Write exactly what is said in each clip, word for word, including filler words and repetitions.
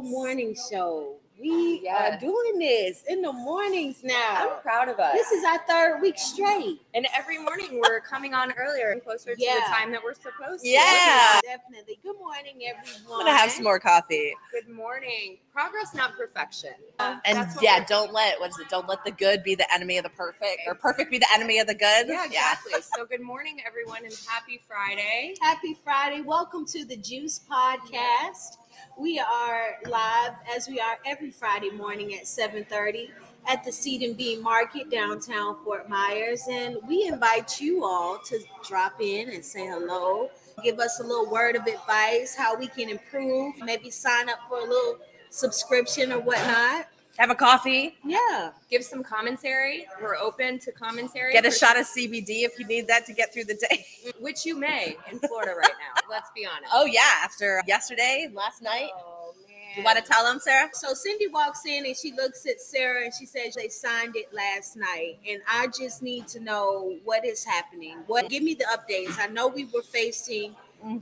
whole morning show. We yes. are doing this in the mornings now. I'm proud of us. This is our third week straight. And every morning we're coming on earlier and closer to yeah. the time that we're supposed to. Yeah. Definitely. Good morning, everyone. I'm going to have some more coffee. Good morning. Progress, not perfection. Uh, and yeah, don't let, what is it? Don't let the good be the enemy of the perfect, or perfect be the enemy of the good. Yeah, exactly. Yeah. So good morning, everyone, and happy Friday. Happy Friday. Welcome to the Juice Podcast. We are live, as we are every Friday morning at seven thirty at the Seed and Bean Market, downtown Fort Myers. And we invite you all to drop in and say hello, give us a little word of advice, how we can improve, maybe sign up for a little subscription or whatnot. Have a coffee. Yeah. Give some commentary. We're open to commentary. Get a shot of C B D if you need that to get through the day. Which you may in Florida right now. Let's be honest. Oh, yeah. After yesterday, last night. Oh, man. You want to tell them, Sarah? So Cindy walks in and she looks at Sarah and she says they signed it last night. And I just need to know what is happening. What? Give me the updates. I know we were facing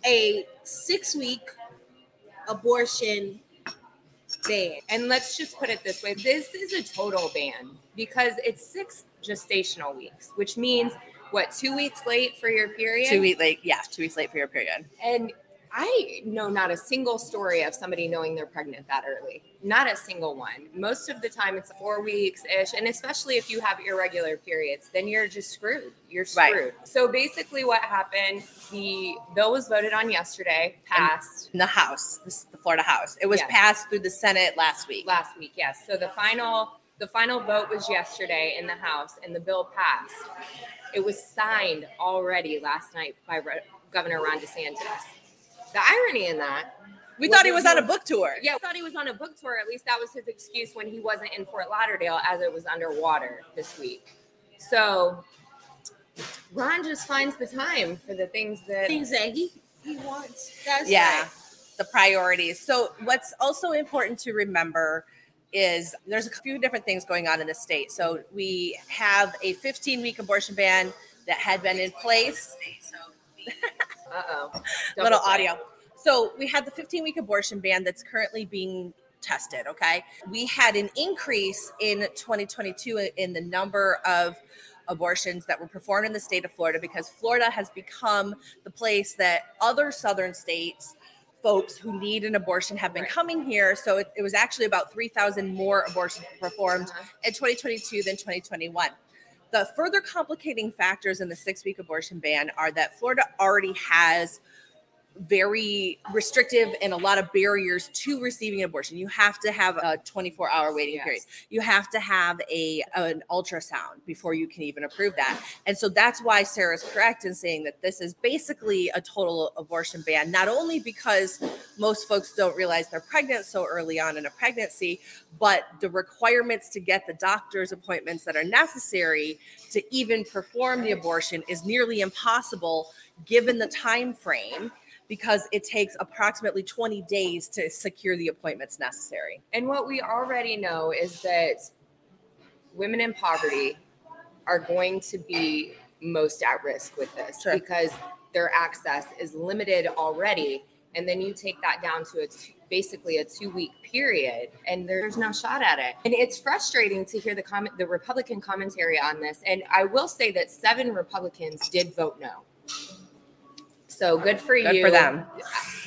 a six-week abortion ban. And let's just put it this way. This is a total ban because it's six gestational weeks, which means what, two weeks late for your period? Two weeks late. Yeah. Two weeks late for your period. And I know not a single story of somebody knowing they're pregnant that early. Not a single one. Most of the time it's four weeks-ish. And especially if you have irregular periods, then you're just screwed. You're screwed. Right. So basically what happened, the bill was voted on yesterday, passed. In the House, this is the Florida House. It was yes. passed through the Senate last week. Last week, yes. So the final, the final vote was yesterday in the House, and the bill passed. It was signed already last night by Re- Governor Ron DeSantis. The irony in that. We thought he was on a book tour. Yeah, we thought he was on a book tour. At least that was his excuse when he wasn't in Fort Lauderdale as it was underwater this week. So Ron just finds the time for the things that, things that he, he wants. That's yeah, right. The priorities. So what's also important to remember is there's a few different things going on in the state. So we have a fifteen-week abortion ban that had been in place. Uh-oh. Little play. Audio. So we had the fifteen-week abortion ban that's currently being tested, okay? We had an increase in twenty twenty-two in the number of abortions that were performed in the state of Florida because Florida has become the place that other southern states, folks who need an abortion have been right. coming here. So it, it was actually about three thousand more abortions performed uh-huh. in twenty twenty-two than twenty twenty-one. The further complicating factors in the six-week abortion ban are that Florida already has very restrictive and a lot of barriers to receiving an abortion. You have to have a twenty-four hour waiting yes. period. You have to have a an ultrasound before you can even approve that. And so that's why Sarah's correct in saying that this is basically a total abortion ban, not only because most folks don't realize they're pregnant so early on in a pregnancy, but the requirements to get the doctor's appointments that are necessary to even perform the abortion is nearly impossible given the time frame, because it takes approximately twenty days to secure the appointments necessary. And what we already know is that women in poverty are going to be most at risk with this sure. because their access is limited already. And then you take that down to a two, basically a two-week period, and there's no shot at it. And it's frustrating to hear the comment, the Republican commentary on this. And I will say that seven Republicans did vote no. So good for good you. Good for them.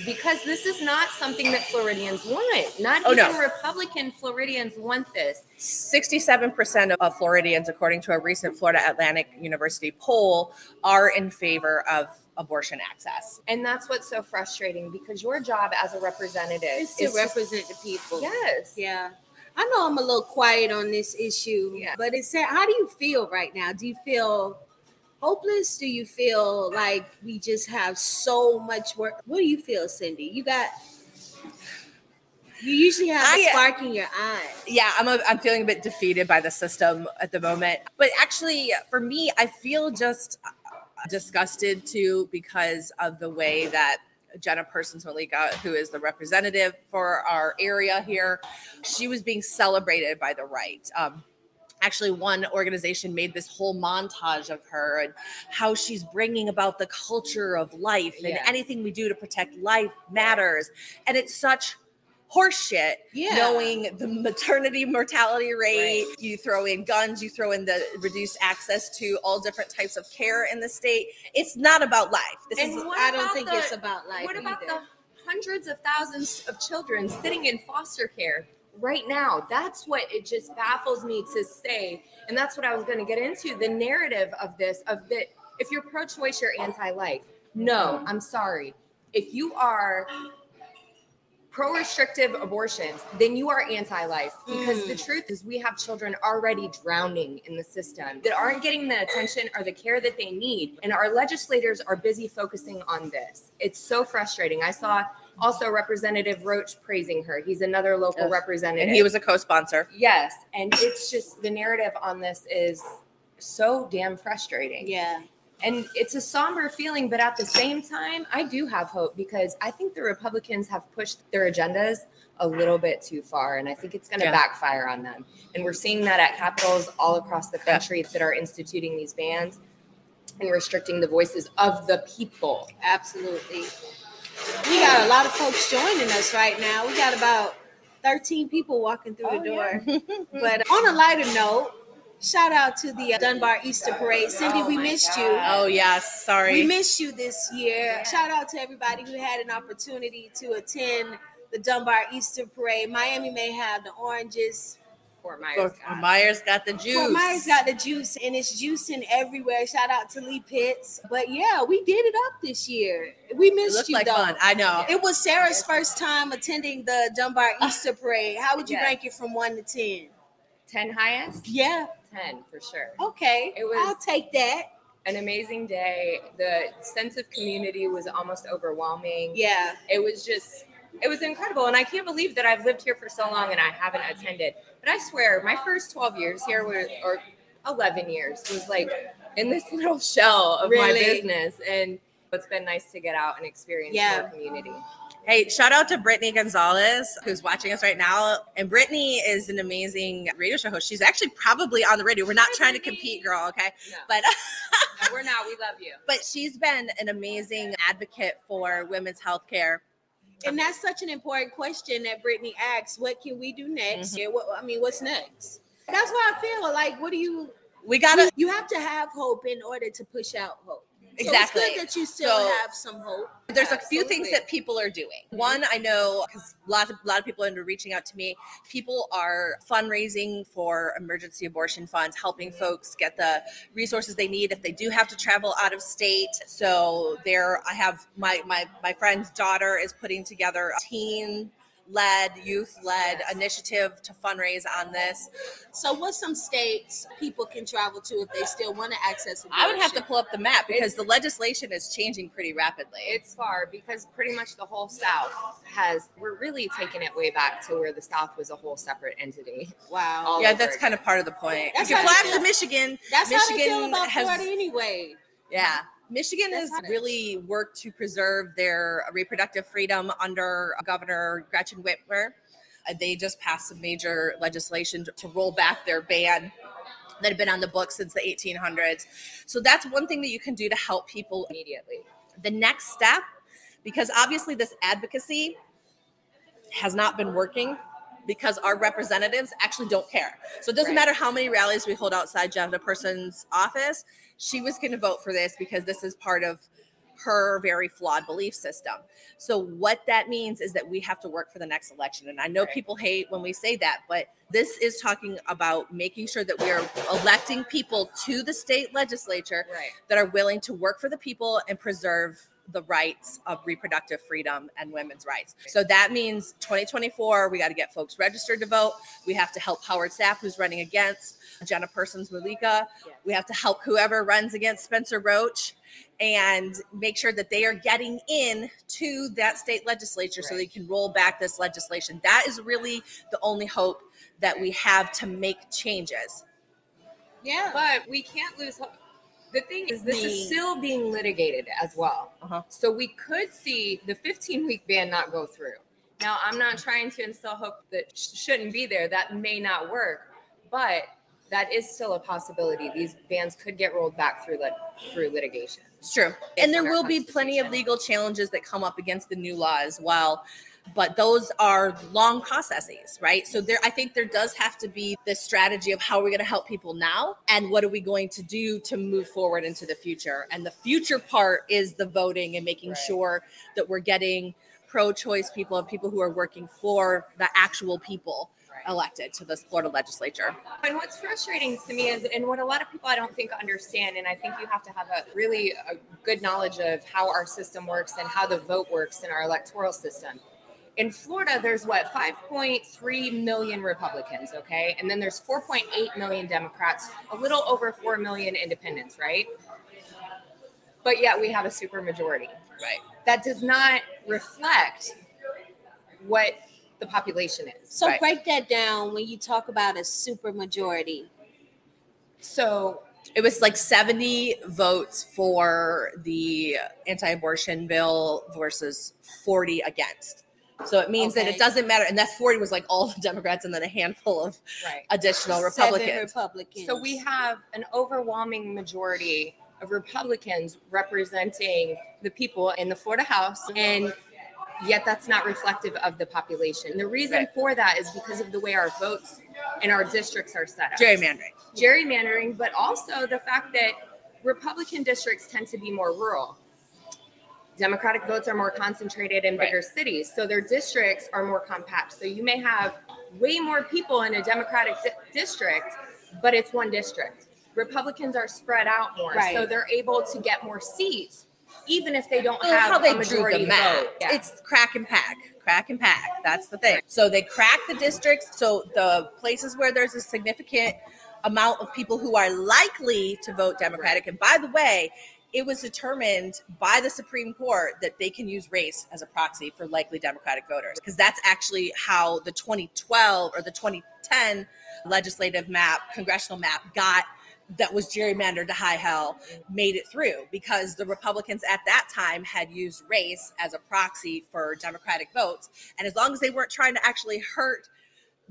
Because this is not something that Floridians want. Not oh, even no. Republican Floridians want this. sixty-seven percent of Floridians, according to a recent Florida Atlantic University poll, are in favor of abortion access. And that's what's so frustrating, because your job as a representative is to is represent the people. Yes. Yeah. I know I'm a little quiet on this issue, yeah. but it's how do you feel right now? Do you feel hopeless? Do you feel like we just have so much work? What do you feel, Cindy? You got, you usually have I, a spark in your eye. Yeah, I'm a, I'm feeling a bit defeated by the system at the moment. But actually, for me, I feel just disgusted too because of the way that Jenna Persons-Malika, who is the representative for our area here, she was being celebrated by the right. Um, Actually, one organization made this whole montage of her and how she's bringing about the culture of life and yes. anything we do to protect life matters. And it's such horseshit, yeah. knowing the maternity mortality rate. Right. You throw in guns, you throw in the reduced access to all different types of care in the state. It's not about life. This and is, I don't think the, it's about life. What about either. the hundreds of thousands of children sitting in foster care right now? That's what it just baffles me to say. And that's what I was going to get into, the narrative of this, of that if you're pro-choice, you're anti-life. No, I'm sorry. If you are pro-restrictive abortions, then you are anti-life, because mm. the truth is we have children already drowning in the system that aren't getting the attention or the care that they need. And our legislators are busy focusing on this. It's so frustrating. I saw also Representative Roach praising her. He's another local Ugh. representative. And he was a co-sponsor. Yes. And it's just the narrative on this is so damn frustrating. Yeah. And it's a somber feeling, but at the same time, I do have hope, because I think the Republicans have pushed their agendas a little bit too far, and I think it's going to yeah. backfire on them. And we're seeing that at capitals all across the country yeah. that are instituting these bans and restricting the voices of the people. Absolutely. We got a lot of folks joining us right now. We got about thirteen people walking through oh, the door. Yeah. But on a lighter note, shout out to the Dunbar Easter Parade. Cindy, we missed you. Oh, yes. Sorry. We missed you this year. Shout out to everybody who had an opportunity to attend the Dunbar Easter Parade. Miami may have the oranges. Fort Myers, Fort, got, Fort Myers got the juice. Fort Myers got the juice, and it's juicing everywhere. Shout out to Lee Pitts. But yeah, we did it up this year. We missed you, like though. Fun. I know. It was Sarah's first time attending the Dunbar Easter Parade. How would you yes. rank it from one to ten? ten highest? Yeah. ten for sure. Okay. It was I'll take that. An amazing day. The sense of community was almost overwhelming. Yeah. It was just, it was incredible. And I can't believe that I've lived here for so long and I haven't attended. But I swear, my first twelve years here were, or eleven years, was like in this little shell of really? my business. And it's been nice to get out and experience yeah. our community. Hey, shout out to Brittany Gonzalez, who's watching us right now. And Brittany is an amazing radio show host. She's actually probably on the radio. We're not Hi, trying Brittany. to compete, girl, okay? No. But no, we're not. We love you. But she's been an amazing advocate for women's health care. And that's such an important question that Brittany asks. What can we do next? Mm-hmm. What, I mean, what's next? That's why I feel like, what do you... We gotta. You have to have hope in order to push out hope. Exactly. So it's good that you still so, have some hope. There's Absolutely. a few things that people are doing. One, I know, because lots of a lot of people are reaching out to me. People are fundraising for emergency abortion funds, helping folks get the resources they need if they do have to travel out of state. So there, I have my my my friend's daughter is putting together a teen. led, youth-led yes. initiative to fundraise on this. So what's some states people can travel to if they still want to access abortion? I would have to pull up the map because it's, the legislation is changing pretty rapidly. It's far because pretty much the whole South has, we're really taking it way back to where the South was a whole separate entity. Wow. All yeah, that's kind of part of the point. That's if you fly to Michigan, that's Michigan how they feel about has, Florida anyway. Yeah. Michigan has really worked to preserve their reproductive freedom under Governor Gretchen Whitmer. They just passed some major legislation to roll back their ban that had been on the books since the eighteen hundreds. So that's one thing that you can do to help people immediately. The next step, because obviously this advocacy has not been working, because our representatives actually don't care. So it doesn't right. matter how many rallies we hold outside Jenna Persons' office. She was going to vote for this because this is part of her very flawed belief system. So what that means is that we have to work for the next election. And I know right. people hate when we say that, but this is talking about making sure that we are electing people to the state legislature right. that are willing to work for the people and preserve the rights of reproductive freedom and women's rights. So that means twenty twenty-four, we got to get folks registered to vote. We have to help Howard Sapp, who's running against Jenna Persons-Malika. Yeah. We have to help whoever runs against Spencer Roach and make sure that they are getting in to that state legislature right. so they can roll back this legislation. That is really the only hope that we have to make changes. Yeah, but we can't lose hope. The thing is, this is still being litigated as well. Uh-huh. So we could see the fifteen-week ban not go through. Now, I'm not trying to instill hope that sh- shouldn't be there. That may not work. But that is still a possibility. These bans could get rolled back through lit- through litigation. It's true. And there will be plenty of legal challenges that come up against the new law as well. But those are long processes, right? So there, I think there does have to be this strategy of how are we going to help people now? And what are we going to do to move forward into the future? And the future part is the voting and making right. sure that we're getting pro-choice people and people who are working for the actual people right. elected to this Florida legislature. And what's frustrating to me is, and what a lot of people I don't think understand, and I think you have to have a really a good knowledge of how our system works and how the vote works in our electoral system. In Florida, there's what, five point three million Republicans, okay? And then there's four point eight million Democrats, a little over four million independents, right? But yet we have a supermajority. Right. That does not reflect what the population is. So right? break that down when you talk about a supermajority. So it was like seventy votes for the anti-abortion bill versus forty against. So it means okay. that it doesn't matter. And that forty was like all the Democrats and then a handful of right. additional Republicans. Republicans. So we have an overwhelming majority of Republicans representing the people in the Florida House. And yet that's not reflective of the population. And the reason right. for that is because of the way our votes and our districts are set up. Gerrymandering. Gerrymandering, but also the fact that Republican districts tend to be more rural. Democratic votes are more concentrated in bigger right. cities, so their districts are more compact. So you may have way more people in a Democratic di- district, but it's one district. Republicans are spread out more, right. so they're able to get more seats, even if they don't well, have how they a majority drew the map. Vote. Yeah. It's crack and pack, crack and pack. That's the thing. So they crack the districts. So the places where there's a significant amount of people who are likely to vote Democratic, and by the way, it was determined by the Supreme Court that they can use race as a proxy for likely Democratic voters, because that's actually how the twenty twelve or the twenty ten legislative map, congressional map got, that was gerrymandered to high hell, made it through, because the Republicans at that time had used race as a proxy for Democratic votes. And as long as they weren't trying to actually hurt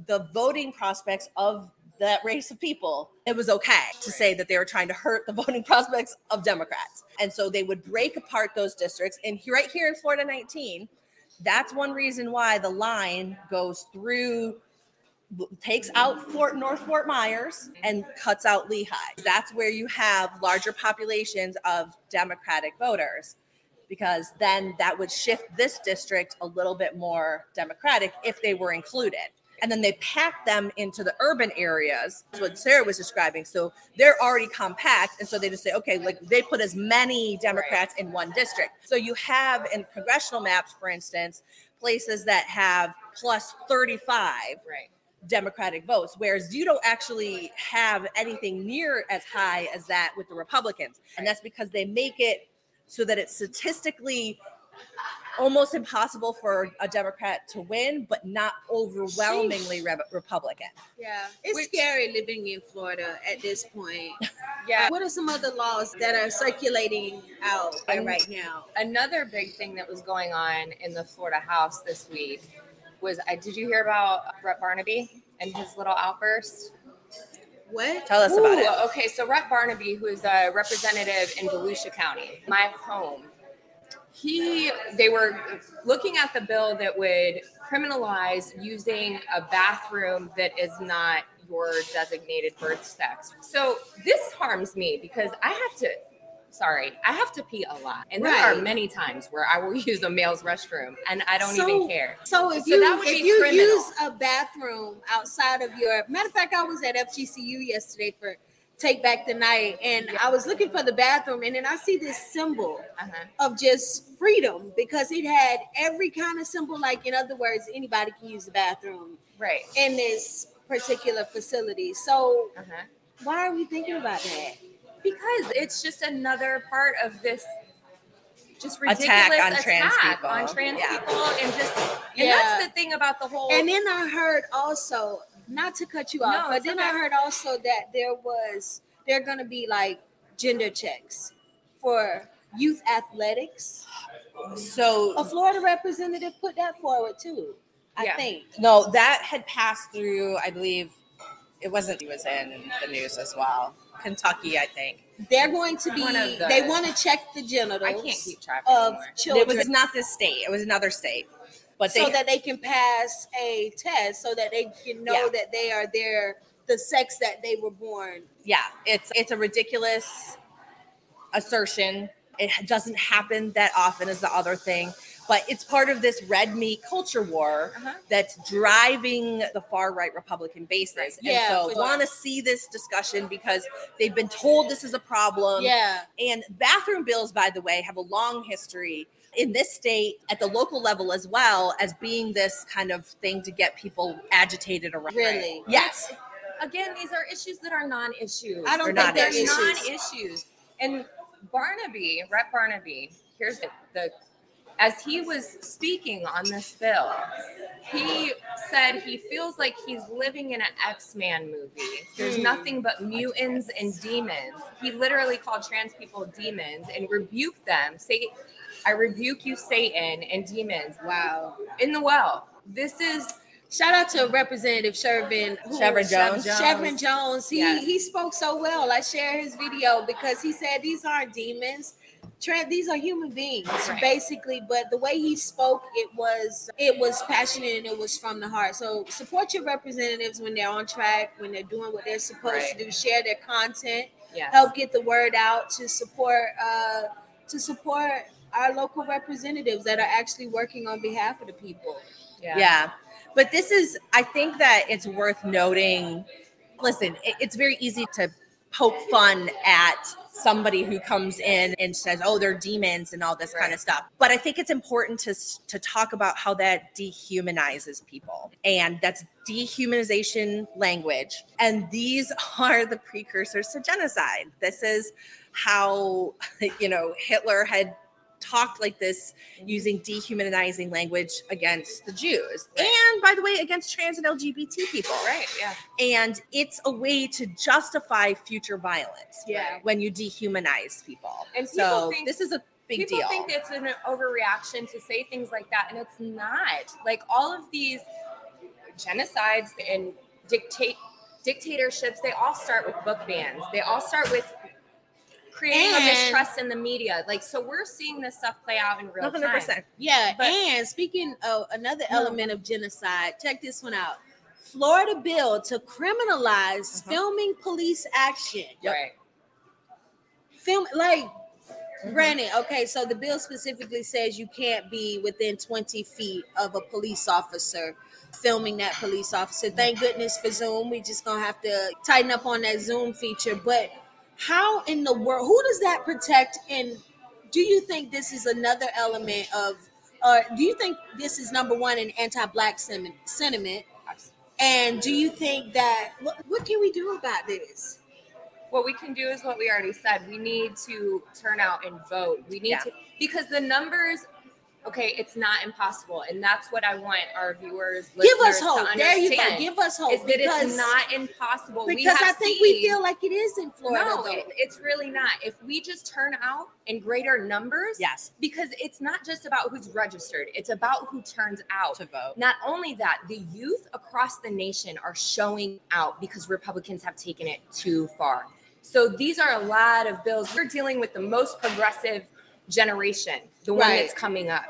the voting prospects of that race of people, it was okay to say that they were trying to hurt the voting prospects of Democrats. And so they would break apart those districts. And here, right here in Florida nineteen, that's one reason why the line goes through, takes out Fort, North Fort Myers and cuts out Lehigh. That's where you have larger populations of Democratic voters, because then that would shift this district a little bit more Democratic if they were included. And then they pack them into the urban areas. That's what Sarah was describing. So they're already compact. And so they just say, okay, like they put as many Democrats right. in one district. So you have in congressional maps, for instance, places that have plus thirty-five right. Democratic votes, whereas you don't actually have anything near as high as that with the Republicans. And that's because they make it so that it's statistically almost impossible for a Democrat to win, but not overwhelmingly re- Republican. Yeah, it's Which, scary living in Florida at this point. Yeah. What are some other laws that are circulating out and right now? Another big thing that was going on in the Florida House this week was, I, did you hear about Rett Barnaby and his little outburst? What? Tell us Ooh, about it. Okay, so Rett Barnaby, who is a representative in Volusia County, my home, He, they were looking at the bill that would criminalize using a bathroom that is not your designated birth sex. So this harms me because I have to, sorry, I have to pee a lot. And right. there are many times where I will use a male's restroom and I don't so, even care. So if so you, that would if be you criminal. Use a bathroom outside of your, matter of fact, I was at F G C U yesterday for Take Back the Night, and yeah. I was looking for the bathroom, and then I see this symbol uh-huh. of just freedom, because it had every kind of symbol, like, in other words, anybody can use the bathroom right. in this particular facility. So uh-huh. why are we thinking about that? Because it's just another part of this just ridiculous attack on attack trans people, on trans yeah. people and just and yeah. that's the thing about the whole. And then I heard also, not to cut you off, no, but then okay. I heard also that there was there are going to be like gender checks for youth athletics. So a Florida representative put that forward too. I yeah. think no, that had passed through, I believe, it wasn't, he was in the news as well. Kentucky, I think. They're going to be, the, they want to check the genitals I can't keep track of anymore. Children. It was not this state. It was another state. But so they, that they can pass a test so that they can know yeah. that they are their, the sex that they were born. Yeah, it's it's a ridiculous assertion. It doesn't happen that often is the other thing. But it's part of this red meat culture war uh-huh. that's driving the far right Republican bases. Yeah, and so sure. want to see this discussion because they've been told this is a problem. Yeah. And bathroom bills, by the way, have a long history in this state at the local level as well as being this kind of thing to get people agitated around. Really? Yes. Again, these are issues that are non-issues. I don't they're think they're issues. non-issues. And Barnaby, Rett Barnaby, here's the, the as he was speaking on this bill, he said he feels like he's living in an X-Man movie. There's nothing but mutants and demons. He literally called trans people demons and rebuked them. Say, I rebuke you, Satan and demons. Wow. In the well. This is... Shout out to Representative Shervin Shervin Jones. Shervin Jones. He yes. he spoke so well. I shared his video because he said these aren't demons. Trent, these are human beings, right. basically. But the way he spoke, it was it was passionate and it was from the heart. So support your representatives when they're on track, when they're doing what they're supposed right. to do. Share their content. Yes. Help get the word out to support uh, to support our local representatives that are actually working on behalf of the people. Yeah. yeah. But this is, I think that it's worth noting, listen, it, it's very easy to poke fun at somebody who comes in and says, oh, they're demons and all this right. kind of stuff. But I think it's important to to talk about how that dehumanizes people. And that's dehumanization language. And these are the precursors to genocide. This is how, you know, Hitler had talked like this using dehumanizing language against the Jews right. and, by the way, against trans and L G B T people. Right. Yeah. And it's a way to justify future violence. Yeah. When you dehumanize people. And so think, this is a big people deal. People think it's an overreaction to say things like that, and it's not. Like all of these genocides and dictate dictatorships, they all start with book bans. They all start with creating and, a mistrust in the media. Like, so we're seeing this stuff play out in real one hundred percent. Time. Yeah, but, and speaking of another no. element of genocide, check this one out. Florida bill to criminalize uh-huh. filming police action. Yep. Right. Film, like, mm-hmm. granted, okay, so the bill specifically says you can't be within twenty feet of a police officer filming that police officer. Thank goodness for Zoom. We're just going to have to tighten up on that Zoom feature, but how in the world, who does that protect? And do you think this is another element of, or do you think this is number one in anti-Black sentiment? And do you think that, what, what can we do about this? What we can do is what we already said. We need to turn out and vote. We need yeah. to, because the numbers, okay, it's not impossible. And that's what I want our viewers, listeners give us hope. To understand. There you go. Give us hope. Is that it's not impossible. Because we have I think seen, we feel like it is in Florida. No, it, it's really not. If we just turn out in greater numbers. Yes. Because it's not just about who's registered. It's about who turns out. To vote. Not only that, the youth across the nation are showing out because Republicans have taken it too far. So these are a lot of bills. We're dealing with the most progressive generation, the one right. that's coming up.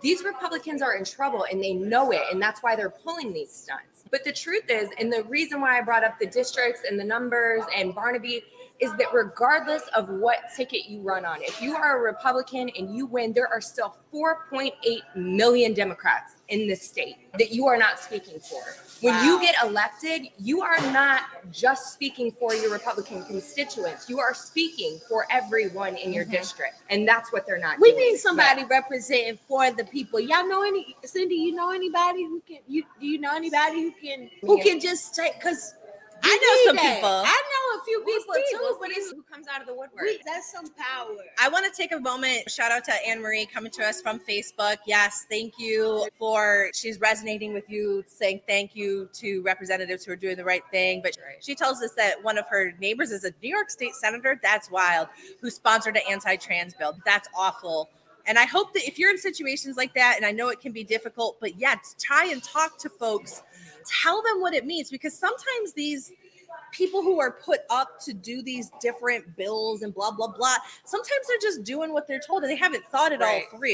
These Republicans are in trouble and they know it, and that's why they're pulling these stunts. But the truth is, and the reason why I brought up the districts and the numbers and Barnaby, is that regardless of what ticket you run on, if you are a Republican and you win, there are still four point eight million Democrats in this state that you are not speaking for. When wow. you get elected, you are not just speaking for your Republican constituents. You are speaking for everyone in your mm-hmm. district. And that's what they're not we doing. We need somebody but. representing for the people. Y'all know any, Cindy, you know anybody who can, you do you know anybody who can, who yeah. can just take, because You I know some that. people. I know a few we'll people see, too, we'll but it's who comes out of the woodwork. We, that's some power. I want to take a moment. Shout out to Anne Marie coming to us from Facebook. Yes, thank you for she's resonating with you, saying thank you to representatives who are doing the right thing. But she tells us that one of her neighbors is a New York State senator. That's wild. Who sponsored an anti-trans bill? That's awful. And I hope that if you're in situations like that, and I know it can be difficult, but yeah, try and talk to folks. Tell them what it means, because sometimes these people who are put up to do these different bills and blah, blah, blah, sometimes they're just doing what they're told and they haven't thought it right. all through.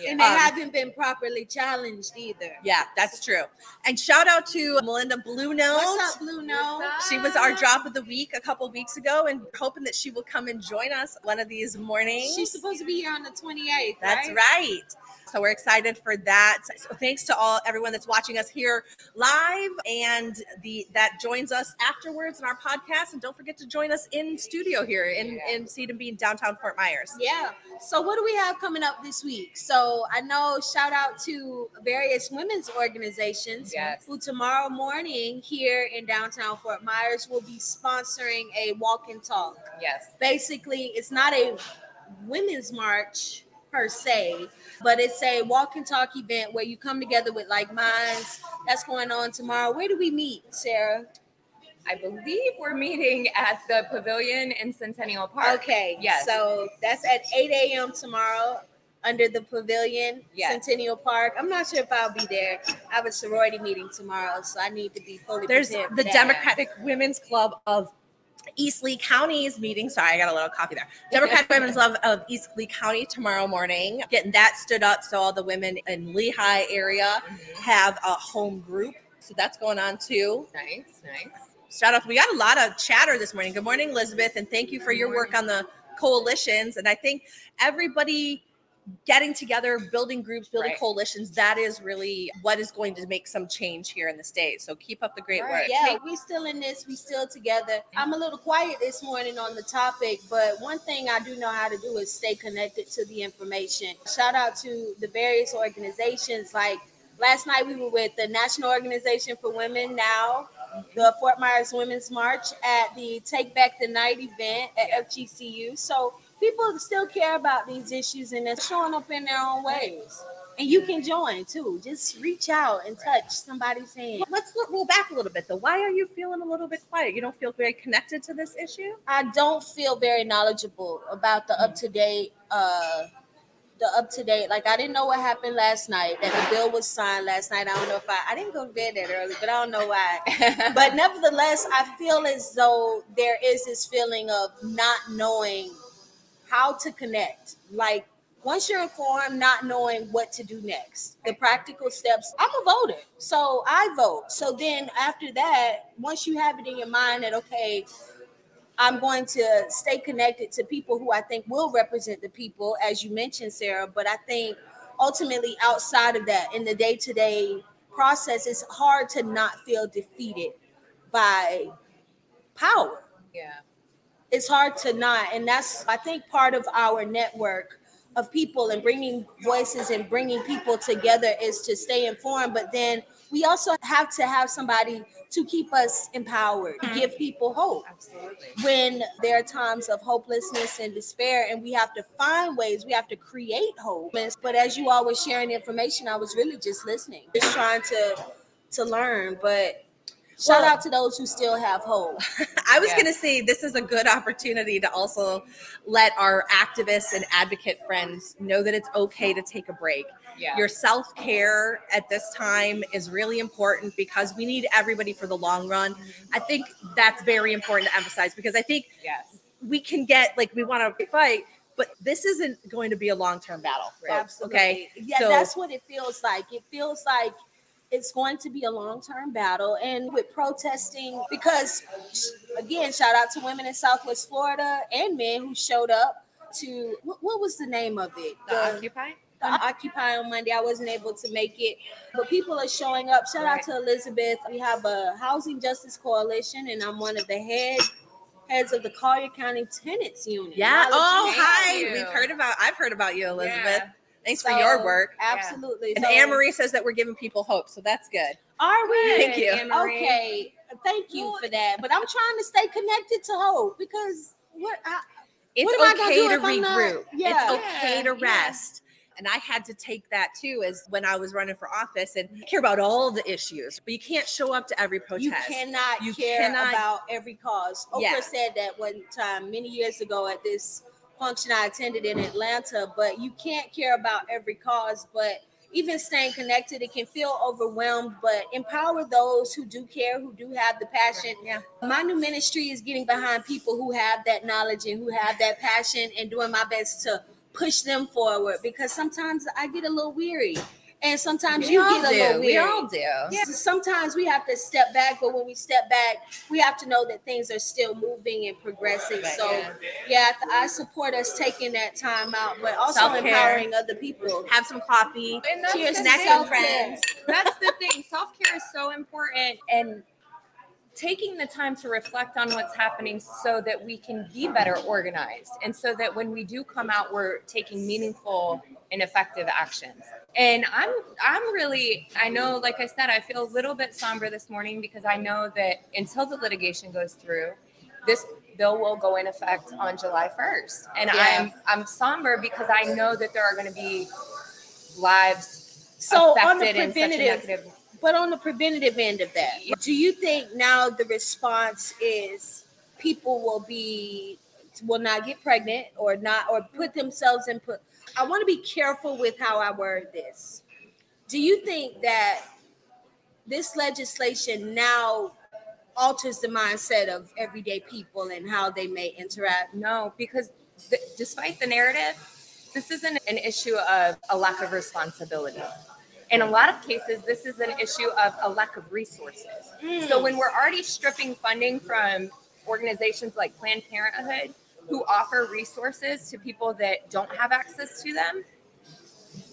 Yeah. And they um, haven't been properly challenged either. Yeah, that's true. And shout out to Melinda Blue Note. What's up, Blue Note? She was our drop of the week a couple weeks ago, and hoping that she will come and join us one of these mornings. She's supposed to be here on the twenty-eighth. That's right. right. So we're excited for that. So thanks to all everyone that's watching us here live and the that joins us afterwards in our podcast. And don't forget to join us in studio here in, yeah. in Seed and Bean downtown Fort Myers. Yeah. So what do we have coming up this week? So I know shout out to various women's organizations yes. who tomorrow morning here in downtown Fort Myers will be sponsoring a walk and talk. Yes. Basically, it's not a women's march per se, but it's a walk and talk event where you come together with like minds. That's going on tomorrow. Where do we meet, Sarah? I believe we're meeting at the Pavilion in Centennial Park. Okay, yes. So that's at eight a.m. tomorrow under the Pavilion, yes. Centennial Park. I'm not sure if I'll be there. I have a sorority meeting tomorrow, so I need to be fully There's prepared for the that. Democratic Women's Club of East Lee County's meeting. Sorry, I got a little coffee there. Democratic Women's Love of East Lee County tomorrow morning. Getting that stood up so all the women in Lehigh area mm-hmm. have a home group. So that's going on too. Nice, nice. Shout out. We got a lot of chatter this morning. Good morning, Elizabeth. And thank you for your work on the coalitions. And I think everybody getting together, building groups, building right. coalitions, that is really what is going to make some change here in the state. So keep up the great right. work. Yeah, hey. We're still in this. We're still together. I'm a little quiet this morning on the topic, but one thing I do know how to do is stay connected to the information. Shout out to the various organizations. Like last night we were with the National Organization for Women now, the Fort Myers Women's March at the Take Back the Night event at yeah. F G C U. So people still care about these issues and they're showing up in their own ways. And you can join too. Just reach out and touch somebody's hand. Let's look, roll back a little bit though. Why are you feeling a little bit quiet? You don't feel very connected to this issue? I don't feel very knowledgeable about the up-to-date, uh, the up-to-date. Like I didn't know what happened last night, that the bill was signed last night. I don't know if I, I didn't go to bed that early, but I don't know why. But nevertheless, I feel as though there is this feeling of not knowing how to connect. Like once you're informed, not knowing what to do next, the practical steps. I'm a voter, so I vote. So then after that, once you have it in your mind that, okay, I'm going to stay connected to people who I think will represent the people, as you mentioned, Sarah, but I think ultimately outside of that, in the day-to-day process, it's hard to not feel defeated by power. Yeah. It's hard to not, and that's, I think, part of our network of people and bringing voices and bringing people together is to stay informed, but then we also have to have somebody to keep us empowered, to give people hope. Absolutely. When there are times of hopelessness and despair, and we have to find ways, we have to create hope. But as you all were sharing information, I was really just listening, just trying to, to learn, but shout out to those who still have hope. I was yeah. going to say this is a good opportunity to also let our activists and advocate friends know that it's okay to take a break. Yeah. Your self-care at this time is really important because we need everybody for the long run. I think that's very important to emphasize because I think yes. we can get like we want to fight, but this isn't going to be a long-term battle. Right? Absolutely. Okay. Yeah, so, that's what it feels like. It feels like it's going to be a long-term battle. And with protesting, because, again, shout out to women in Southwest Florida and men who showed up to, what, what was the name of it? The, the Occupy? The Occupy on Monday. I wasn't able to make it. But people are showing up. Shout right. out to Elizabeth. We have a Housing Justice Coalition, and I'm one of the head, heads of the Collier County Tenants Union. Yeah. Oh, hi. You. We've heard about, I've heard about you, Elizabeth. Yeah. Thanks so, for your work. Absolutely. And so, Anne-Marie says that we're giving people hope, so that's good. Are we? Thank you. Anne-Marie. Okay. Thank you Lord. for that. But I'm trying to stay connected to hope because what, I, it's what am okay I going to do to regroup. Yeah. It's okay to rest. Yeah. And I had to take that too as when I was running for office and I care about all the issues, but you can't show up to every protest. You cannot you care cannot, about every cause. Oprah yeah. said that one time many years ago at this function I attended in Atlanta, but you can't care about every cause, but even staying connected. It can feel overwhelmed, but empower those who do care, who do have the passion. Yeah. My new ministry is getting behind people who have that knowledge and who have that passion, and doing my best to push them forward, because sometimes I get a little weary. And sometimes we you get a do. little weird. We all do. Yeah. Sometimes we have to step back, but when we step back, we have to know that things are still moving and progressing. Right. So, yeah, yeah I, I support us taking that time out, but also self-care, empowering other people. Have some coffee. And cheers, snacks, and friends. That's the thing. Self-care is so important, and taking the time to reflect on what's happening so that we can be better organized, and so that when we do come out, we're taking meaningful and effective actions. And I'm, I'm really, I know, like I said, I feel a little bit somber this morning, because I know that until the litigation goes through, this bill will go in effect on July first. And yeah. I'm, I'm somber because I know that there are going to be lives so affected in such a negative way. But on the preventative end of that, do you think now the response is people will be will not get pregnant or not or put themselves in put? I want to be careful with how I word this. Do you think that this legislation now alters the mindset of everyday people and how they may interact? No, because th- despite the narrative, this isn't an issue of a lack of responsibility. In a lot of cases, this is an issue of a lack of resources. Mm. So when we're already stripping funding from organizations like Planned Parenthood, who offer resources to people that don't have access to them,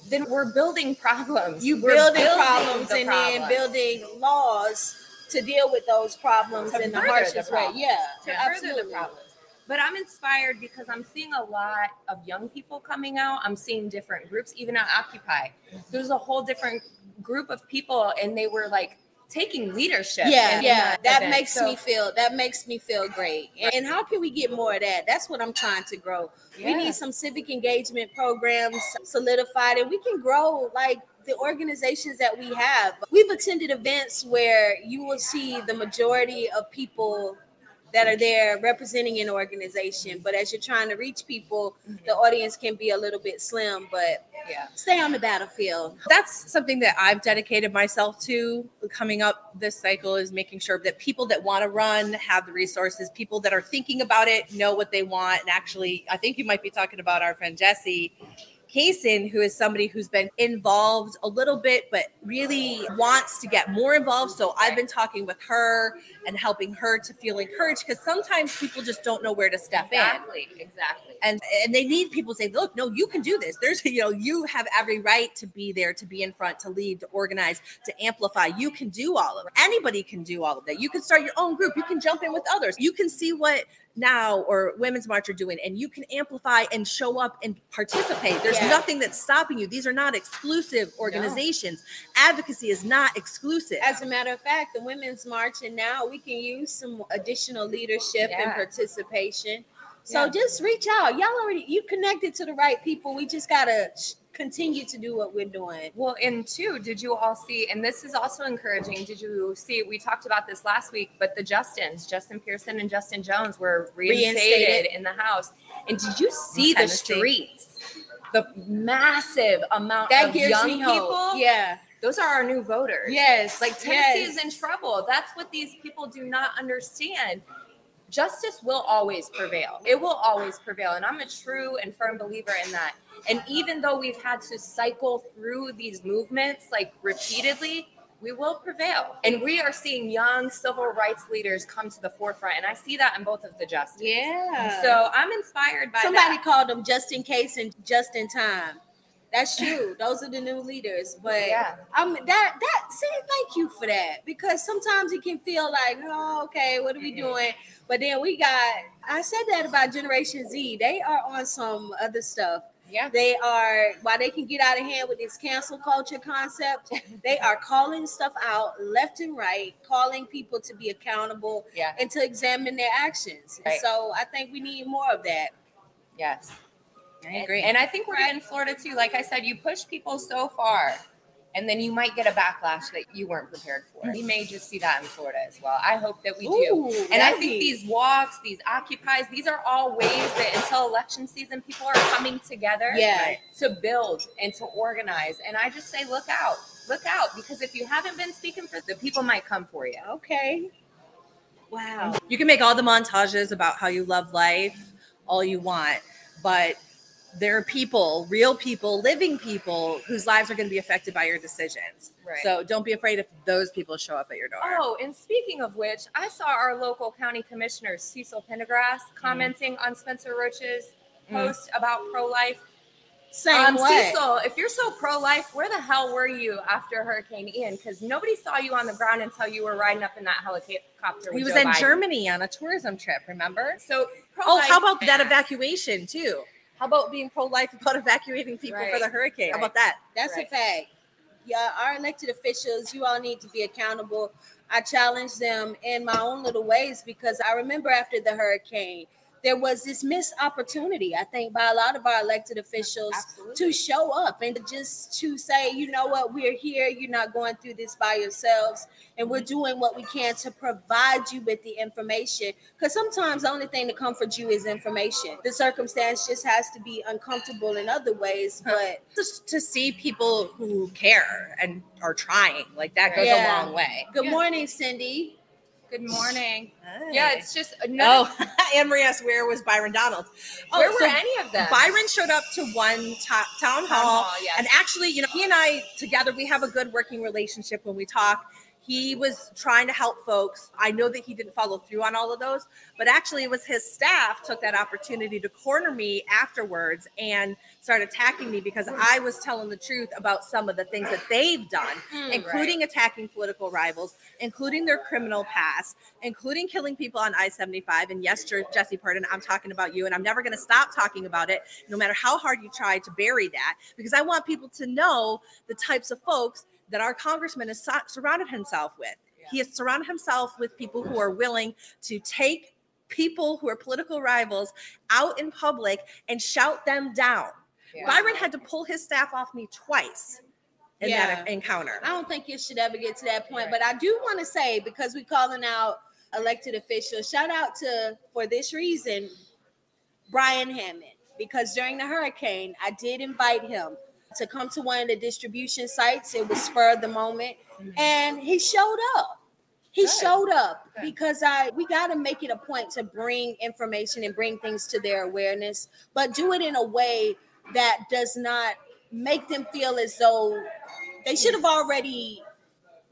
then we're building problems. You're building, building problems the and problem. Then building laws to deal with those problems to in the harshest the way. Yeah, to absolutely. Further the problems. But I'm inspired because I'm seeing a lot of young people coming out. I'm seeing different groups, even at Occupy. There's a whole different group of people, and they were like taking leadership. Yeah, yeah. That, that makes so, me feel. That makes me feel great. And, and how can we get more of that? That's what I'm trying to grow. Yeah. We need some civic engagement programs solidified, and we can grow like the organizations that we have. We've attended events where you will see the majority of people that are there representing an organization, but as you're trying to reach people, mm-hmm. the audience can be a little bit slim, but yeah, stay on the battlefield. That's something that I've dedicated myself to coming up this cycle, is making sure that people that want to run have the resources, people that are thinking about it know what they want. And actually, I think you might be talking about our friend Jesse Kasen, who is somebody who's been involved a little bit, but really wants to get more involved. So I've been talking with her and helping her to feel encouraged, because sometimes people just don't know where to step exactly, in. Exactly, exactly. And and they need people to say, look, no, you can do this. There's, you know, you have every right to be there, to be in front, to lead, to organize, to amplify. You can do all of it. Anybody can do all of that. You can start your own group. You can jump in with others. You can see what Now or Women's March are doing, and you can amplify and show up and participate. There's yeah. nothing that's stopping you. These are not exclusive organizations. No. Advocacy is not exclusive. As a matter of fact, the Women's March, and now we can use some additional leadership yeah. and participation. So yeah. just reach out. Y'all already, you connected to the right people. We just got to sh- continue to do what we're doing. Well, and two, did you all see, and this is also encouraging, did you see, we talked about this last week, but the Justins, Justin Pearson and Justin Jones were reinstated, reinstated. in the House. And did you see the streets? The massive amount that of gives young me hope. people? Yeah. Those are our new voters. Yes. Like Tennessee yes. is in trouble. That's what these people do not understand. Justice will always prevail. It will always prevail. And I'm a true and firm believer in that. And even though we've had to cycle through these movements, like repeatedly, we will prevail. And we are seeing young civil rights leaders come to the forefront. And I see that in both of the Justins. Yeah. So I'm inspired by Somebody that. Somebody called them just in case and just in time. That's true. Those are the new leaders. But yeah. um, that, that, see, thank you for that. Because sometimes it can feel like, oh, okay, what are we doing? But then we got, I said that about Generation Z. They are on some other stuff. Yeah, they are, while they can get out of hand with this cancel culture concept, they are calling stuff out left and right, calling people to be accountable yeah. and to examine their actions. Right. So I think we need more of that. Yes, I agree. And, and I think we're right. in Florida too. Like I said, you push people so far And then you might get a backlash that you weren't prepared for. You may just see that in Florida as well. I hope that we do. Ooh, and I think these walks, these occupies, these are all ways that until election season, people are coming together yeah. to build and to organize. And I just say, look out, look out. Because if you haven't been speaking for the people might come for you. Okay. Wow. You can make all the montages about how you love life all you want, but there are people, real people, living people whose lives are going to be affected by your decisions. Right. So don't be afraid if those people show up at your door. Oh, and speaking of which, I saw our local county commissioner, Cecil Pendergrass, commenting mm. on Spencer Roach's mm. post about pro-life. Same um, way. Cecil, if you're so pro-life, where the hell were you after Hurricane Ian? Because nobody saw you on the ground until you were riding up in that helicopter. He was Joe in Biden. Germany on a tourism trip, remember? So, pro-life. Oh, how about that evacuation, too? How about being pro-life about evacuating people right. for the hurricane? Right. How about that? That's right. a fact. Yeah, our elected officials, you all need to be accountable. I challenge them in my own little ways because I remember after the hurricane, there was this missed opportunity, I think, by a lot of our elected officials Absolutely. to show up and just to say, you know what, we're here. You're not going through this by yourselves. And we're doing what we can to provide you with the information. Because sometimes the only thing to comfort you is information. The circumstance just has to be uncomfortable in other ways. But just to see people who care and are trying, like that goes yeah. a long way. Good yeah. morning, Cindy. Good morning. Hi. Yeah, it's just another. Oh, Anne Marie asked, where was Byron Donald? Oh, where were so any of them? Byron showed up to one top town hall. Town hall yes. And actually, you know, he and I together, we have a good working relationship when we talk. He was trying to help folks. I know that he didn't follow through on all of those, but actually it was his staff took that opportunity to corner me afterwards and start attacking me because I was telling the truth about some of the things that they've done, mm, including right. attacking political rivals, including their criminal past, including killing people on I seventy-five. And yes, Jesse, pardon, I'm talking about you, and I'm never going to stop talking about it, no matter how hard you try to bury that, because I want people to know the types of folks that our congressman has surrounded himself with. Yeah. He has surrounded himself with people who are willing to take people who are political rivals out in public and shout them down. Yeah. Byron had to pull his staff off me twice in yeah. that encounter. I don't think it should ever get to that point, but I do want to say, because we're calling out elected officials, shout out to, for this reason, Brian Hammond, because during the hurricane, I did invite him to come to one of the distribution sites. It was spur of the moment. Mm-hmm. And he showed up. He Good. showed up Good. because I we got to make it a point to bring information and bring things to their awareness, but do it in a way that does not make them feel as though they should have already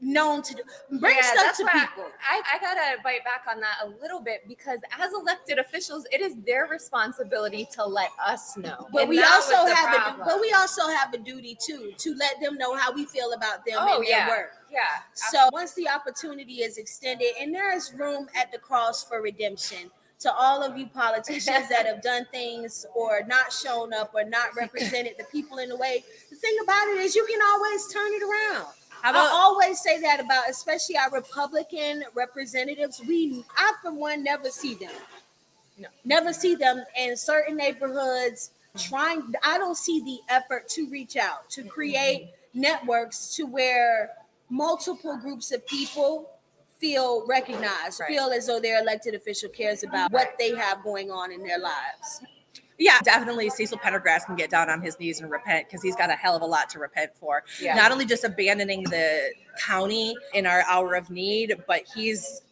known to do. Bring yeah, stuff to people. I, I gotta bite back on that a little bit, because as elected officials, it is their responsibility to let us know. But and we also have problem. a but we also have a duty too to let them know how we feel about them oh, and their yeah. work. Yeah. Absolutely. So once the opportunity is extended, and there is room at the cross for redemption. To all of you politicians that have done things or not shown up or not represented the people in the way, the thing about it is you can always turn it around. About, I always say that about, especially our Republican representatives. We, I for one, never see them. No. Never see them in certain neighborhoods trying. I don't see the effort to reach out, to create networks to where multiple groups of people feel recognized, right. feel as though their elected official cares about what they have going on in their lives. Yeah, definitely Cecil Pendergrass can get down on his knees and repent, because he's got a hell of a lot to repent for. Yeah. Not only just abandoning the county in our hour of need, but he's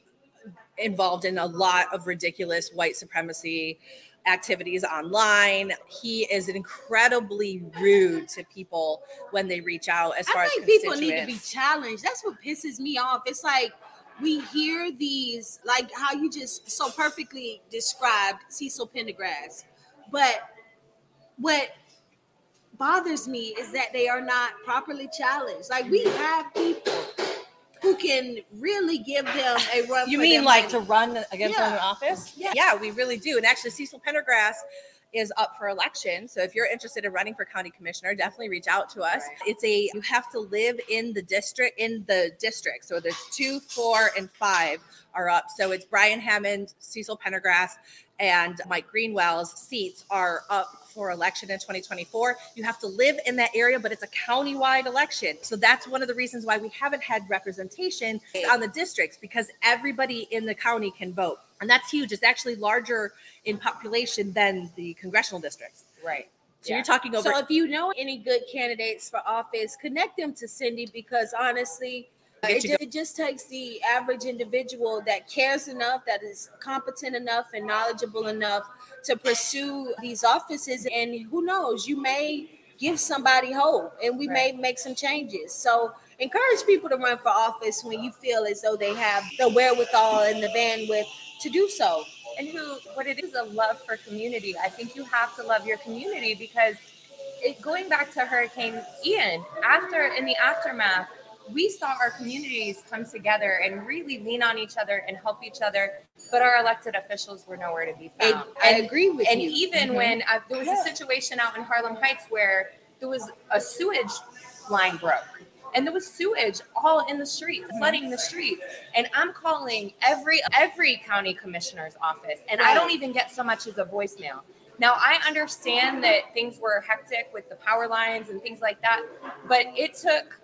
involved in a lot of ridiculous white supremacy activities online. He is incredibly rude to people when they reach out as far as constituents. I think people need to be challenged. That's what pisses me off. It's like, we hear these, like how you just so perfectly described Cecil Pendergrass. But what bothers me is that they are not properly challenged. Like, we have people who can really give them a run. You for mean like money. To run against yeah. an office? Yeah. yeah, we really do. And actually, Cecil Pendergrass is up for election. So if you're interested in running for county commissioner, definitely reach out to us. Right. It's a, you have to live in the district, in the district. So there's two, four, and five are up. So it's Brian Hammond, Cecil Pendergrass, and Mike Greenwell's seats are up for election in twenty twenty-four. You have to live in that area, but it's a county-wide election. So that's one of the reasons why we haven't had representation on the districts, because everybody in the county can vote. And that's huge. It's actually larger in population than the congressional districts. Right. So yeah. You're talking over. So if you know any good candidates for office, connect them to Cindy, because honestly, it just, it just takes the average individual that cares enough, that is competent enough and knowledgeable enough to pursue these offices. And who knows, you may give somebody hope, and we right. may make some changes. So encourage people to run for office when you feel as though they have the wherewithal and the bandwidth to do so. And who, what it is, a love for community. I think you have to love your community, because it, going back to Hurricane Ian, after in the aftermath, we saw our communities come together and really lean on each other and help each other, but our elected officials were nowhere to be found. I, I and, agree with and you. And even mm-hmm. when uh, there was yeah. a situation out in Harlem Heights where there was a sewage line broke, and there was sewage all in the streets, flooding the streets. And I'm calling every every county commissioner's office, and I don't even get so much as a voicemail. Now, I understand that things were hectic with the power lines and things like that, but it took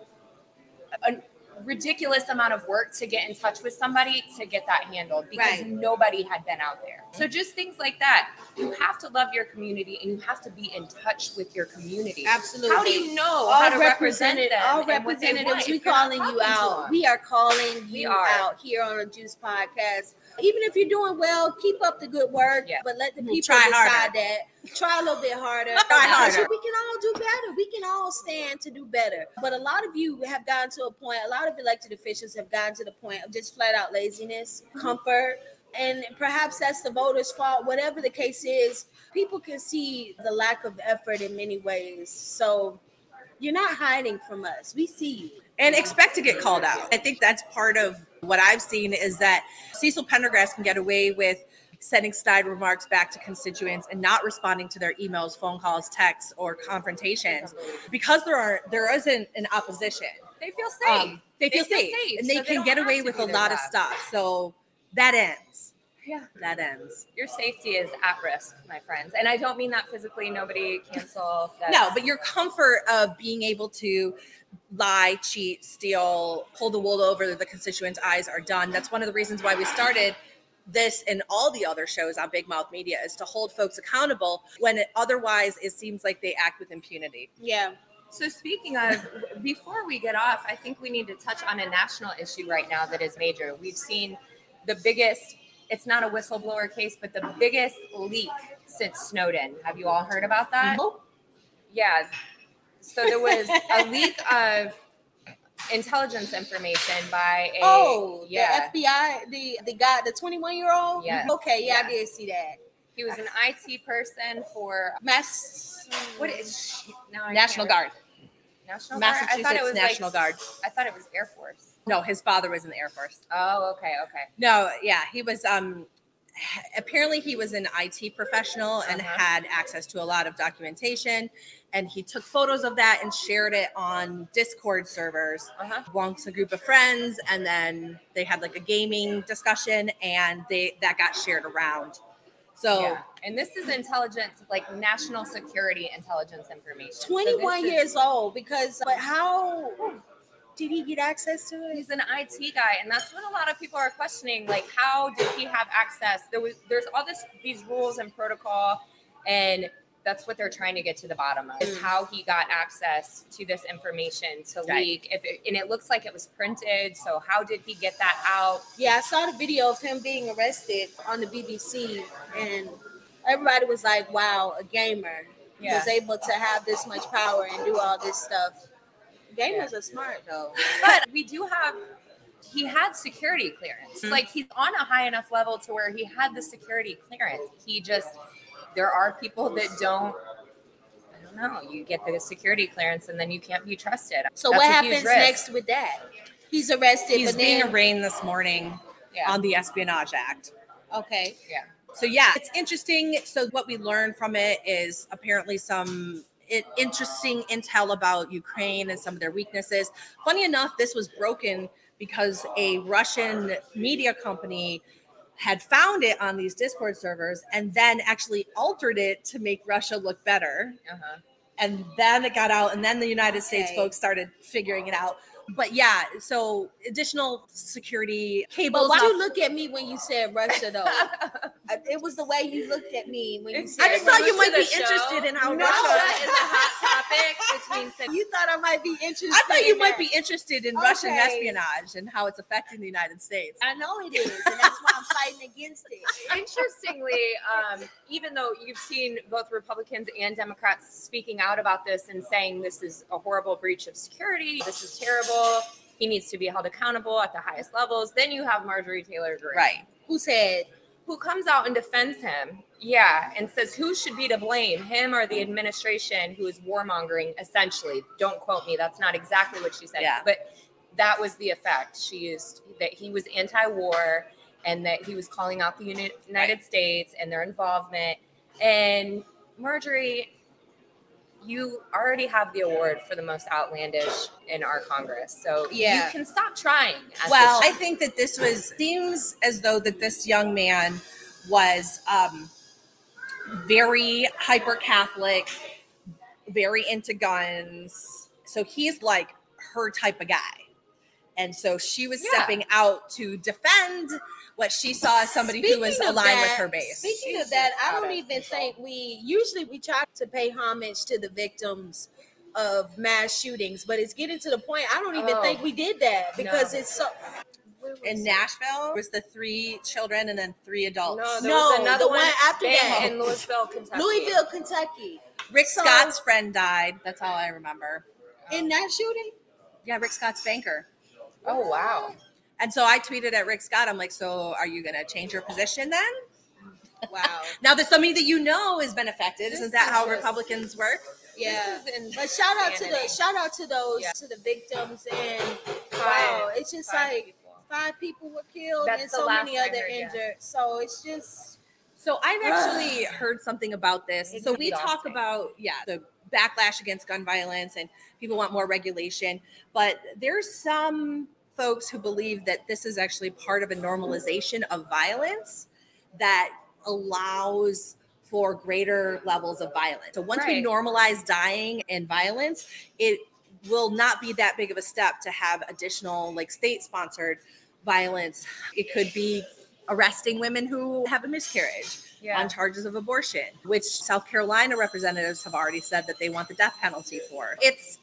a ridiculous amount of work to get in touch with somebody to get that handled, because right. nobody had been out there. So just things like that. You have to love your community, and you have to be in touch with your community. Absolutely. How do you know all how to represent them? All representatives, we're calling you out. We are calling you are. out here on the Juice Podcast. Even if you're doing well, keep up the good work, yeah. but let the people Try decide harder. that. Try a little bit harder. Try harder. We can all do better. We can all stand to do better. But a lot of you have gotten to a point, a lot of elected officials have gotten to the point of just flat out laziness, comfort, and perhaps that's the voters' fault. Whatever the case is, people can see the lack of effort in many ways. So you're not hiding from us. We see you. And expect to get called out. I think that's part of what I've seen, is that Cecil Pendergrass can get away with sending snide remarks back to constituents and not responding to their emails, phone calls, texts, or confrontations, because there are there isn't an opposition. They feel safe. Um, they, feel, they safe. feel safe, and they so can they get away with a lot of stuff. So that ends. Yeah, that ends. Your safety is at risk, my friends, and I don't mean that physically. Nobody cancel. That's- no, but your comfort of being able to lie, cheat, steal, pull the wool over the constituents' eyes are done. That's one of the reasons why we started this and all the other shows on Big Mouth Media, is to hold folks accountable when it otherwise it seems like they act with impunity. Yeah. So speaking of, before we get off, I think we need to touch on a national issue right now that is major. We've seen the biggest, it's not a whistleblower case, but the biggest leak since Snowden. Have you all heard about that? Nope. Yeah. So there was a leak of intelligence information by a oh yeah. the F B I, the the guy, the twenty-one year old. Yeah. Okay. Yeah, yeah, I did see that. He was an I T person for Mass. What is now? National Guard. National Massachusetts Guard? I thought it was National like, Guard. I thought it was Air Force. No, his father was in the Air Force. Oh, okay, okay. No, yeah, he was. Um, apparently he was an I T professional and uh-huh. had access to a lot of documentation. And he took photos of that and shared it on Discord servers uh-huh. amongst a group of friends. And then they had like a gaming discussion, and they that got shared around. So, yeah. And this is intelligence, like national security intelligence information. twenty-one so years is, old, because but how did he get access to it? He's an I T guy. And that's what a lot of people are questioning. Like, how did he have access? There was, there's all this, these rules and protocol, and that's what they're trying to get to the bottom of, is how he got access to this information to right. leak. If it, and it looks like it was printed. So how did he get that out? Yeah, I saw the video of him being arrested on the B B C, and everybody was like, wow, a gamer yeah. was able to have this much power and do all this stuff. Gamers yeah. are smart, though. But we do have... He had security clearance. Mm-hmm. Like, he's on a high enough level to where he had the security clearance. He just... There are people that don't, I don't know, you get the security clearance and then you can't be trusted. So that's what happens next with that? He's arrested. He's but being then... arraigned this morning yeah. on the Espionage Act. Okay. Yeah. So yeah, it's interesting. So what we learned from it is apparently some it, interesting intel about Ukraine and some of their weaknesses. Funny enough, this was broken because a Russian media company had found it on these Discord servers and then actually altered it to make Russia look better. Uh-huh. And then it got out, and then the United okay. States folks started figuring it out. But yeah, so additional security cables. But why off- you look at me when you said Russia though? It was the way you looked at me when you said. I just thought Russia you might be show. interested in how no. Russia is a hot topic, which means that you thought I might be interested. I thought you in might that. be interested in okay. Russian espionage and how it's affecting the United States. I know it is, and that's why I'm fighting against it. Interestingly, um, even though you've seen both Republicans and Democrats speaking out about this and saying this is a horrible breach of security, this is terrible. He needs to be held accountable at the highest levels. Then you have Marjorie Taylor Greene, right? Who said, who comes out and defends him, yeah, and says who should be to blame, him or the administration who is warmongering, essentially. Don't quote me; that's not exactly what she said, yeah. But that was the effect she used. That he was anti-war and that he was calling out the United right. States and their involvement. And Marjorie, you already have the award for the most outlandish in our Congress. So yeah. you can stop trying. Well, I think that this was, seems as though that this young man was um, very hyper-Catholic, very into guns. So he's like her type of guy. And so she was yeah. stepping out to defend what she saw as somebody speaking who was aligned that, with her base. Speaking She's of that, I don't even control. think we, usually we try to pay homage to the victims of mass shootings, but it's getting to the point, I don't even oh. think we did that because no. it's so... In Nashville, it was the three children and then three adults. No, there no was another the one, one after that. In Louisville, Kentucky. Louisville, Kentucky. Rick so, Scott's friend died. That's all I remember. In that shooting? Yeah, Rick Scott's banker. Oh, wow. And so I tweeted at Rick Scott. I'm like, so are you going to change your position then? Wow. Now there's somebody that you know has been affected. This Isn't that is how just, Republicans work? Yeah. But shout out to the shout out to those, yeah. to the victims. And five, wow, it's just five like people. five people were killed That's and so many other heard, injured. Yeah. So it's just. So I've actually uh, heard something about this. So we exhausting. talk about, yeah, the backlash against gun violence and people want more regulation. But there's some folks who believe that this is actually part of a normalization of violence that allows for greater levels of violence. So once right. we normalize dying and violence, it will not be that big of a step to have additional like state-sponsored violence. It could be arresting women who have a miscarriage yeah. on charges of abortion, which South Carolina representatives have already said that they want the death penalty for. It's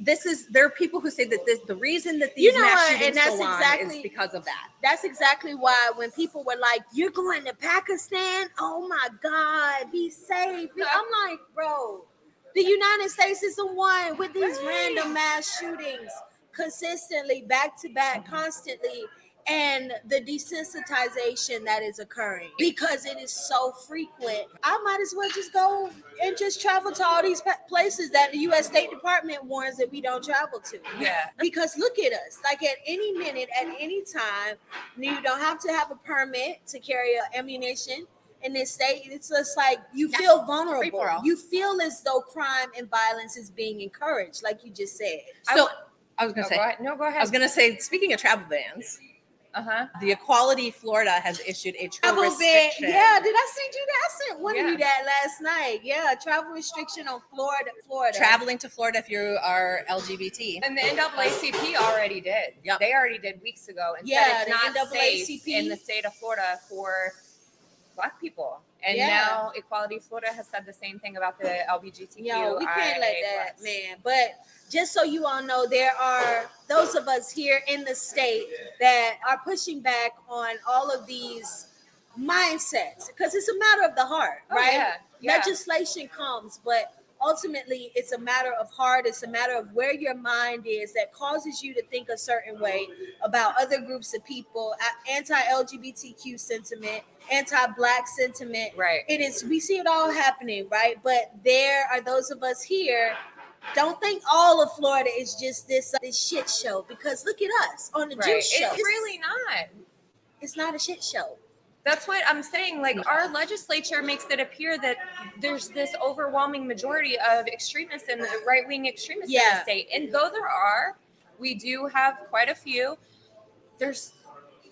This is, there are people who say that this, the reason that these you know, mass shootings and that's go exactly, on is because of that. That's exactly why when people were like, you're going to Pakistan? Oh my God, be safe. I'm like, bro, the United States is the one with these right. random mass shootings consistently, back to back, constantly, and the desensitization that is occurring because it is so frequent. I might as well just go and just travel to all these places that the U S State Department warns that we don't travel to. Yeah. Because look at us, like at any minute, at any time, you don't have to have a permit to carry ammunition in this state. It's just like, you feel vulnerable. You feel as though crime and violence is being encouraged, like you just said. So I, I was gonna no, say, go no, go ahead. I was gonna say, speaking of travel bans, Uh-huh. the Equality Florida has issued a travel restriction. Bit. Yeah, did I send you that? I sent one yeah. of you that last night. Yeah, travel restriction on Florida, Florida. Traveling to Florida if you are L G B T. And the N double A C P already did. Yep. They already did weeks ago and yeah, said it's not safe in the state of Florida for Black people. And yeah. now Equality Florida has said the same thing about the L G B T Q. Yeah, we can't let that, man. But just so you all know, there are those of us here in the state that are pushing back on all of these mindsets because it's a matter of the heart, oh, right? Yeah, yeah. Legislation comes, but ultimately it's a matter of heart. It's a matter of where your mind is that causes you to think a certain way about other groups of people, anti-L G B T Q sentiment, anti-Black sentiment. Right. It is, we see it all happening, right? But there are those of us here. Don't think all of Florida is just this, uh, this shit show, because look at us on the right. Juice show. It's, it's really not. It's not a shit show. That's what I'm saying. Like, our legislature makes it appear that there's this overwhelming majority of extremists and right-wing extremists yeah. in the state. And though there are, we do have quite a few. There's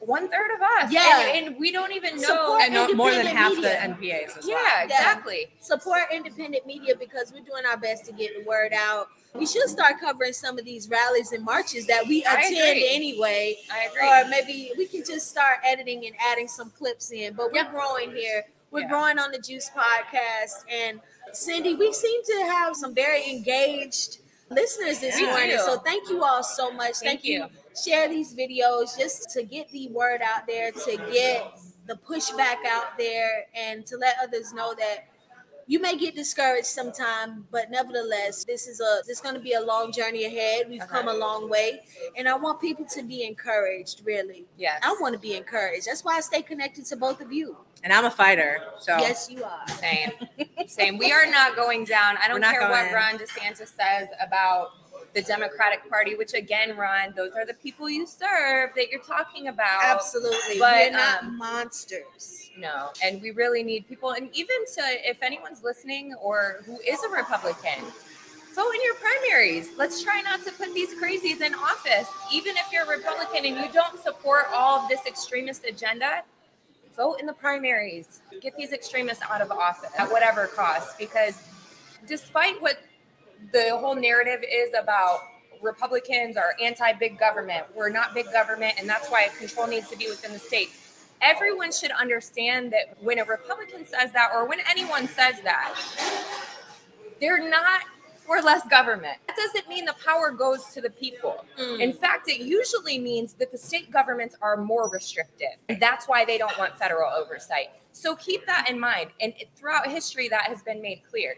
one third of us. Yeah. And, and we don't even know. Support and not more than half media. The N P As as yeah, well. Exactly. Yeah. Support independent media because we're doing our best to get the word out. We should start covering some of these rallies and marches that we attend anyway. I agree. Or maybe we can just start editing and adding some clips in. But we're yep. growing here. We're yeah. growing on the Juice podcast. And Cindy, we seem to have some very engaged listeners this yeah, morning. So thank you all so much. Thank, thank you. you. Share these videos just to get the word out there, to get the pushback out there, and to let others know that you may get discouraged sometime, but nevertheless, this is a this going to be a long journey ahead. We've okay. come a long way, and I want people to be encouraged, really. Yes. I want to be encouraged. That's why I stay connected to both of you. And I'm a fighter. So yes, you are. Same. Same. We are not going down. I don't care going. what Ron DeSantis says about the Democratic Party, which again, Ron, those are the people you serve that you're talking about. Absolutely. But we're not um, monsters. No. And we really need people. And even to, if anyone's listening or who is a Republican, so in your primaries, let's try not to put these crazies in office. Even if you're a Republican and you don't support all of this extremist agenda, vote in the primaries. Get these extremists out of office at whatever cost, because despite what the whole narrative is about Republicans are anti-big government. We're not big government, and that's why control needs to be within the state. Everyone should understand that when a Republican says that, or when anyone says that, they're not for less government. That doesn't mean the power goes to the people. Mm. In fact, it usually means that the state governments are more restrictive. That's why they don't want federal oversight. So keep that in mind. And throughout history, that has been made clear.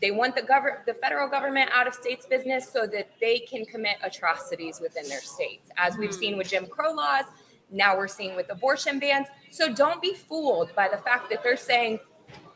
They want the government, the federal government out of states' business so that they can commit atrocities within their states. As we've seen with Jim Crow laws, now we're seeing with abortion bans. So don't be fooled by the fact that they're saying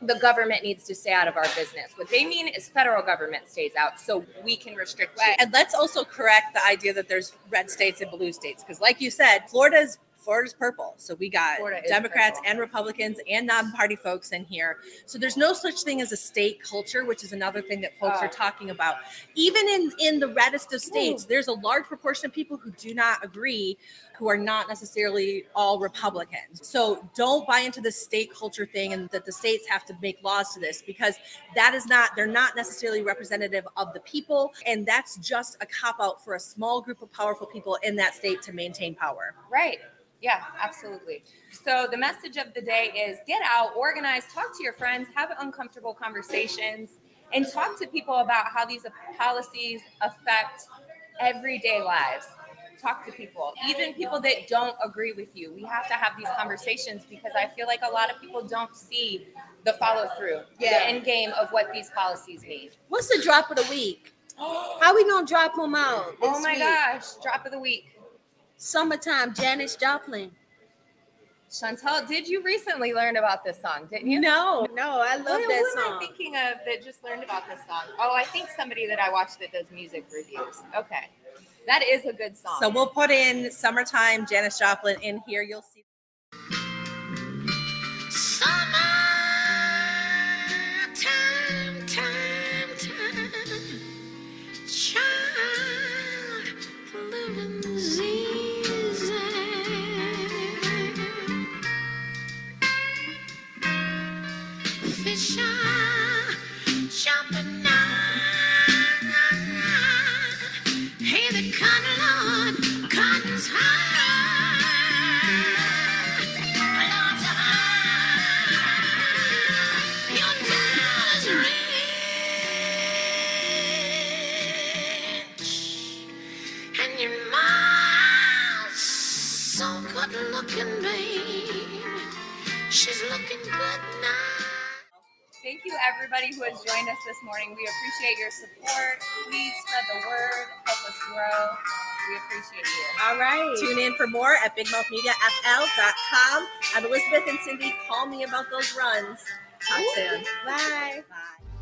the government needs to stay out of our business. What they mean is federal government stays out so we can restrict right. And let's also correct the idea that there's red states and blue states. Because like you said, Florida's Florida's purple. So we got Democrats purple. and Republicans and non-party folks in here. So there's no such thing as a state culture, which is another thing that folks oh. are talking about. Even in, in the reddest of states, Ooh. there's a large proportion of people who do not agree, who are not necessarily all Republicans. So don't buy into the state culture thing and that the states have to make laws to this, because that is not, they're not necessarily representative of the people. And that's just a cop-out for a small group of powerful people in that state to maintain power. Right. Yeah, absolutely. So the message of the day is get out, organize, talk to your friends, have uncomfortable conversations, and talk to people about how these policies affect everyday lives. Talk to people, even people that don't agree with you. We have to have these conversations because I feel like a lot of people don't see the follow through, yeah. the end game of what these policies mean. What's the drop of the week? How we gonna drop them out? Oh my week? gosh, drop of the week. Summertime, Janis Joplin. Chantel, did you recently learn about this song, didn't you? No, no, I love what, that what song. What am I thinking of that just learned about this song? Oh, I think somebody that I watched that does music reviews. Okay. That is a good song. So we'll put in Summertime, Janis Joplin in here. You'll see. Summertime, time, time, child, living Z. Fish are jumping out. Hey, the cotton Lord, cotton's high. Lord's high. Your dollar's rich, and your mom's so good looking, babe. She's looking good now. Thank you, everybody who has joined us this morning. We appreciate your support. Please spread the word. Help us grow. We appreciate you. All right. Tune in for more at big mouth media f l dot com. I'm Elizabeth and Cindy. Call me about those runs. Talk soon. Bye. Bye.